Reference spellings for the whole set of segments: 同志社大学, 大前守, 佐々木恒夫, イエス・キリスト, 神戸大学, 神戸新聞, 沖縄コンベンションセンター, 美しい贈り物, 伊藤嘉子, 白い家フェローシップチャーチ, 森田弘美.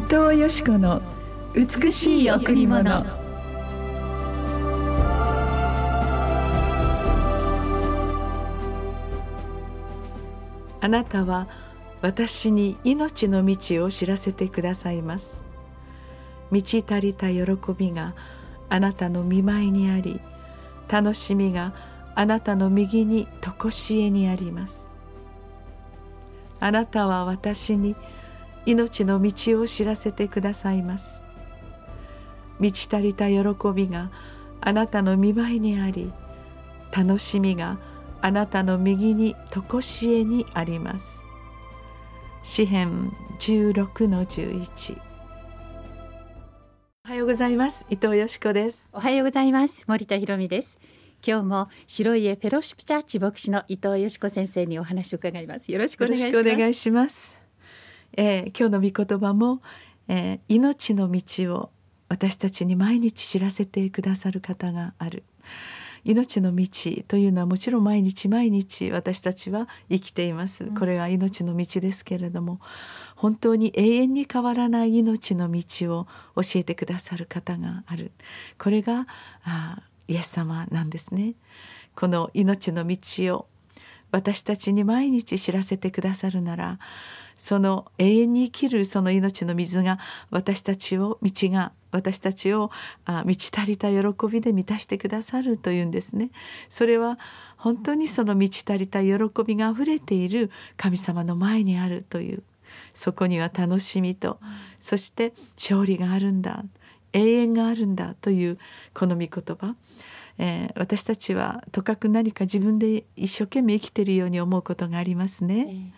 伊藤よし子の美しい贈り物。あなたは私に命の道を知らせてくださいます。満ち足りた喜びがあなたの見舞いにあり、楽しみがあなたの右にとこしえにあります。あなたは私に命の道を知らせてくださいます。満ち足りた喜びがあなたの見舞いにあり、楽しみがあなたの右にとこしえにあります。詩編 16-11。 おはようございます。伊藤よし子です。おはようございます。森田ひろみです。今日も白家フェロシップチャーチ牧師の伊藤よし子先生にお話を伺います。よろしくお願いします。よろしくお願いします。今日の御言葉も、命の道を私たちに毎日知らせてくださる方がある。命の道というのはもちろん毎日毎日私たちは生きています。これが命の道ですけれども、本当に永遠に変わらない命の道を教えてくださる方がある。これがイエス様なんですね。この命の道を私たちに毎日知らせてくださるなら、その永遠に生きるその命の水が私たちを、道が私たちを満ち足りた喜びで満たしてくださるというんですね。それは本当にその満ち足りた喜びがあふれている神様の前にあるという、そこには楽しみと、そして勝利があるんだ、永遠があるんだというこの御言葉、私たちはとかく何か自分で一生懸命生きているように思うことがありますね。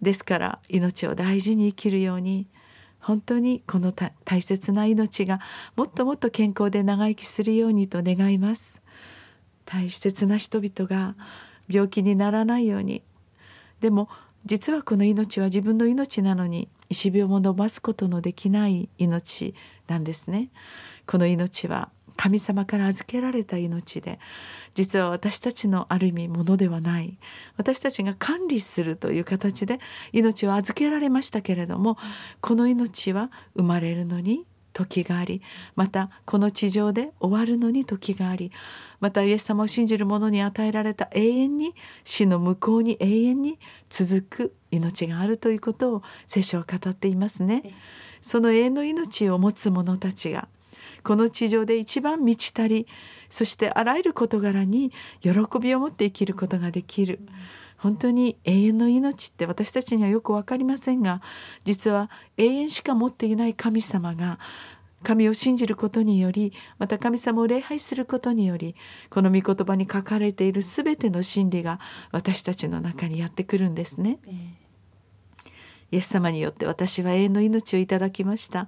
ですから命を大事に生きるように、本当にこの大切な命がもっともっと健康で長生きするようにと願います。大切な人々が病気にならないように。でも実はこの命は自分の命なのに、死病も伸ばすことのできない命なんですね。この命は神様から預けられた命で、実は私たちのある意味ものではない、私たちが管理するという形で命を預けられましたけれども、この命は生まれるのに時があり、またこの地上で終わるのに時があり、またイエス様を信じる者に与えられた永遠に、死の向こうに永遠に続く命があるということを聖書は語っていますね。その永遠の命を持つ者たちがこの地上で一番満ち足り、そしてあらゆる事柄に喜びを持って生きることができる。本当に永遠の命って私たちにはよく分かりませんが、実は永遠しか持っていない神様が、神を信じることにより、また神様を礼拝することにより、この御言葉に書かれているすべての真理が私たちの中にやってくるんですね。イエス様によって私は永遠の命をいただきました。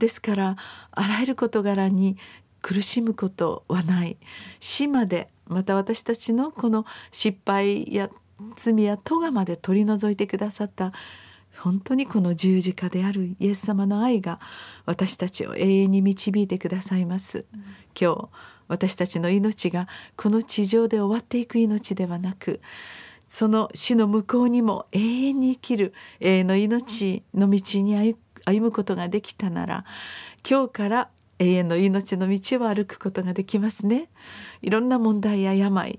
ですからあらゆる事柄に苦しむことはない。死まで、また私たちのこの失敗や罪や咎まで取り除いてくださった本当にこの十字架であるイエス様の愛が私たちを永遠に導いてくださいます。今日私たちの命がこの地上で終わっていく命ではなく、その死の向こうにも永遠に生きる永遠の命の道に歩むことができたなら、今日から永遠の命の道を歩くことができますね。いろんな問題や病、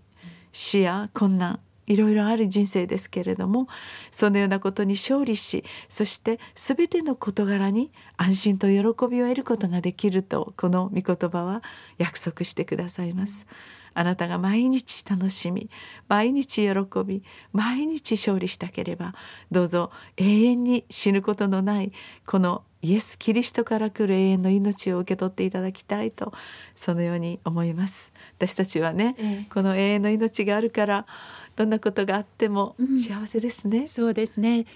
死や困難、いろいろある人生ですけれども、そのようなことに勝利し、そしてすべての事柄に安心と喜びを得ることができると、この御言葉は約束してくださいます。あなたが毎日楽しみ、毎日喜び、毎日勝利したければ、どうぞ永遠に死ぬことのないこのイエス・キリストから来る永遠の命を受け取っていただきたいと、そのように思います。私たちはね、この永遠の命があるからどんなことがあっても幸せですね。そうですね。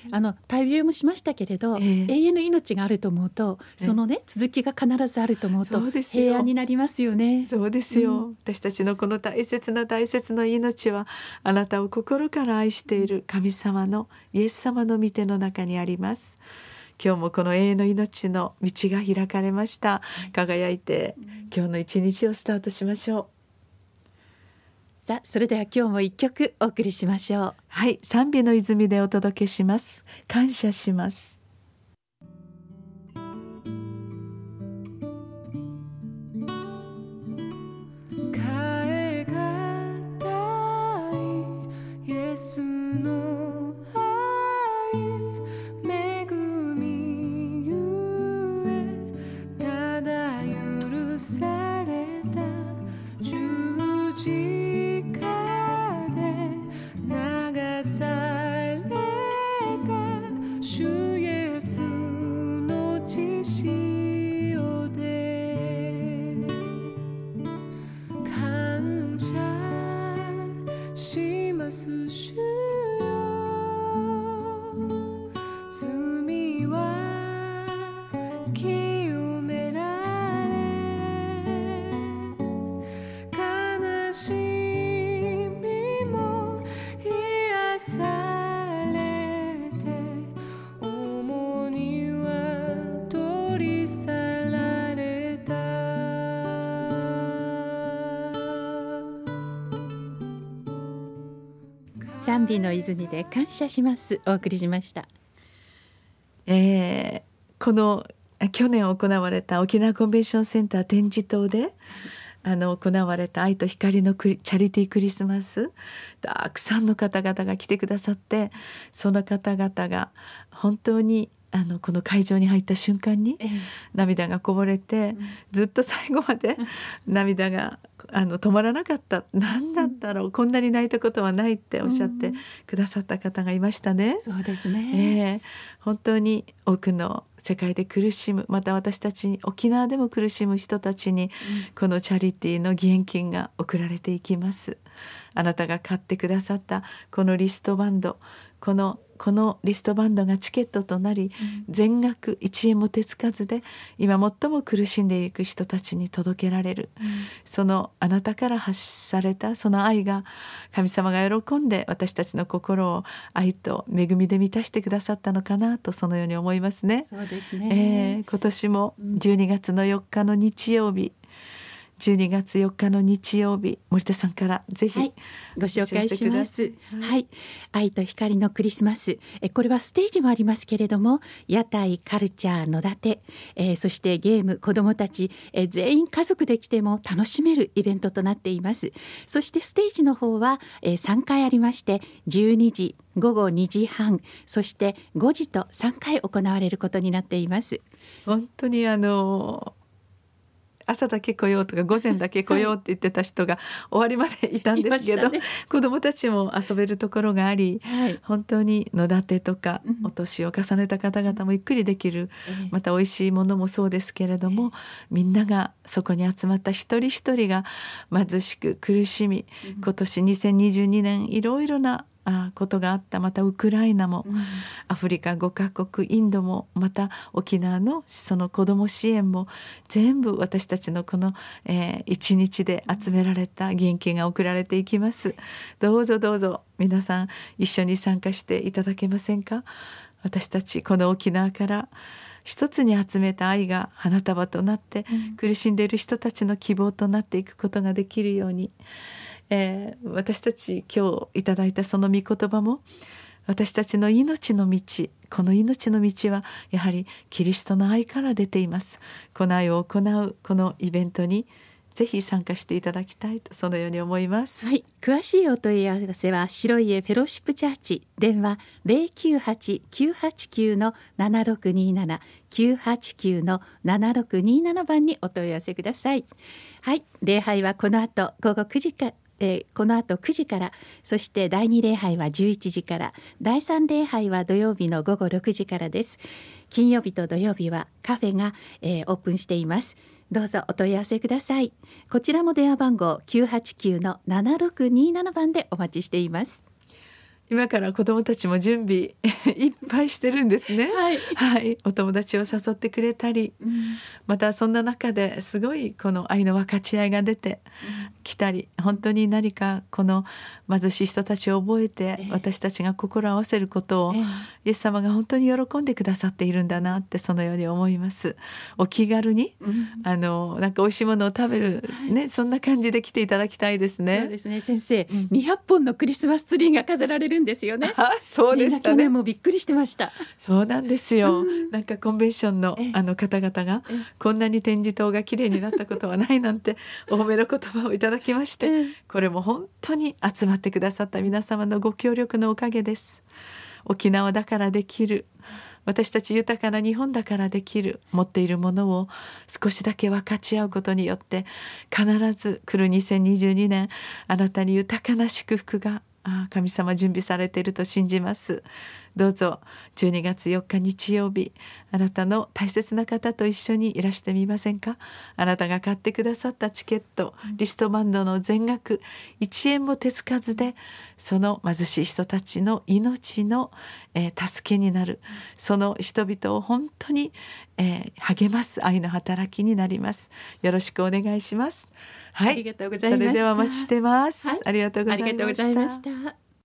大病もしましたけれど、永遠の命があると思うと、そのね、続きが必ずあると思うと平安になりますよね。そうですよ、私たちのこの大切な大切な命は、あなたを心から愛している神様のイエス様の御手の中にあります。今日もこの永遠の命の道が開かれました。輝いて今日の一日をスタートしましょう。さあ、それでは今日も一曲お送りしましょう。はい、賛美の泉でお届けします。感謝します。美の泉で感謝します。お送りしました。この去年行われた沖縄コンベンションセンター展示棟で行われた愛と光のチャリティークリスマス、たくさんの方々が来てくださって、その方々が本当にこの会場に入った瞬間に涙がこぼれて、ずっと最後まで涙が止まらなかった。何だったろう、こんなに泣いたことはないっておっしゃってくださった方がいましたね。そうですね、本当に多くの世界で苦しむ、また私たち沖縄でも苦しむ人たちにこのチャリティーの義援金が送られていきます。あなたが買ってくださったこのリストバンド、このリストバンドがチケットとなり、全額1円も手つかずで今最も苦しんでいく人たちに届けられる、そのあなたから発されたその愛が、神様が喜んで私たちの心を愛と恵みで満たしてくださったのかなと、そのように思いますね。そうですね、今年も12月の4日の日曜日、12月4日の日曜日、森田さんからぜひ、ご紹介します。はい、愛と光のクリスマス、これはステージもありますけれども、屋台、カルチャー、野立、そしてゲーム、子どもたち、全員家族で来ても楽しめるイベントとなっています。そしてステージの方は、3回ありまして、12時、午後2時半、そして5時と3回行われることになっています。本当に朝だけ来ようとか午前だけ来ようって言ってた人が終わりまでいたんですけど、ね、子どもたちも遊べるところがあり、本当に野立とかお年を重ねた方々もゆっくりできる、またおいしいものもそうですけれども、みんながそこに集まった一人一人が貧しく苦しみ、今年2022年いろいろなことがあった。またウクライナも、アフリカ5カ国、インドも、また沖縄のその子ども支援も、全部私たちのこの、1日で集められた義援金が送られていきます。どうぞどうぞ皆さん一緒に参加していただけませんか。私たちこの沖縄から一つに集めた愛が花束となって、苦しんでいる人たちの希望となっていくことができるように、私たち今日いただいたその御言葉も、私たちの命の道、この命の道はやはりキリストの愛から出ています。この愛を行うこのイベントにぜひ参加していただきたいと、そのように思います。はい、詳しいお問い合わせは白家フェロシップチャーチ、電話 098-989-7627、 989-7627 番にお問い合わせください。はい、礼拝はこの後午後9時から、この後9時から、そして第2礼拝は11時から、第3礼拝は土曜日の午後6時からです。金曜日と土曜日はカフェが、オープンしています。どうぞお問い合わせください。こちらも電話番号 989-7627 番でお待ちしています。今から子どもたちも準備いっぱいしてるんですね。はい、お友達を誘ってくれたり、またそんな中ですごいこの愛の分かち合いが出てきたり、本当に何かこの貧しい人たちを覚えて、私たちが心を合わせることをイエス様が本当に喜んでくださっているんだなって、そのように思います。お気軽に、なんかおいしいものを食べる、そんな感じで来ていただきたいですね。そうですね先生、200本のクリスマスツリーが飾られるですよね。そうでしたね。去年もびっくりしてました。そうなんですよ、なんかコンベンションの、方々がこんなに展示棟がきれいになったことはないなんてお褒めの言葉をいただきまして、これも本当に集まってくださった皆様のご協力のおかげです。沖縄だからできる、私たち豊かな日本だからできる、持っているものを少しだけ分かち合うことによって、必ず来る2022年あなたに豊かな祝福が神様準備されていると信じます。どうぞ12月4日日曜日、あなたの大切な方と一緒にいらしてみませんか。あなたが買ってくださったチケット、リストバンドの全額1円も手つかずで、その貧しい人たちの命の、助けになる、その人々を本当に、励ます愛の働きになります。よろしくお願いします。ありがとうございました。それではお待ちしてます。ありがとうございました。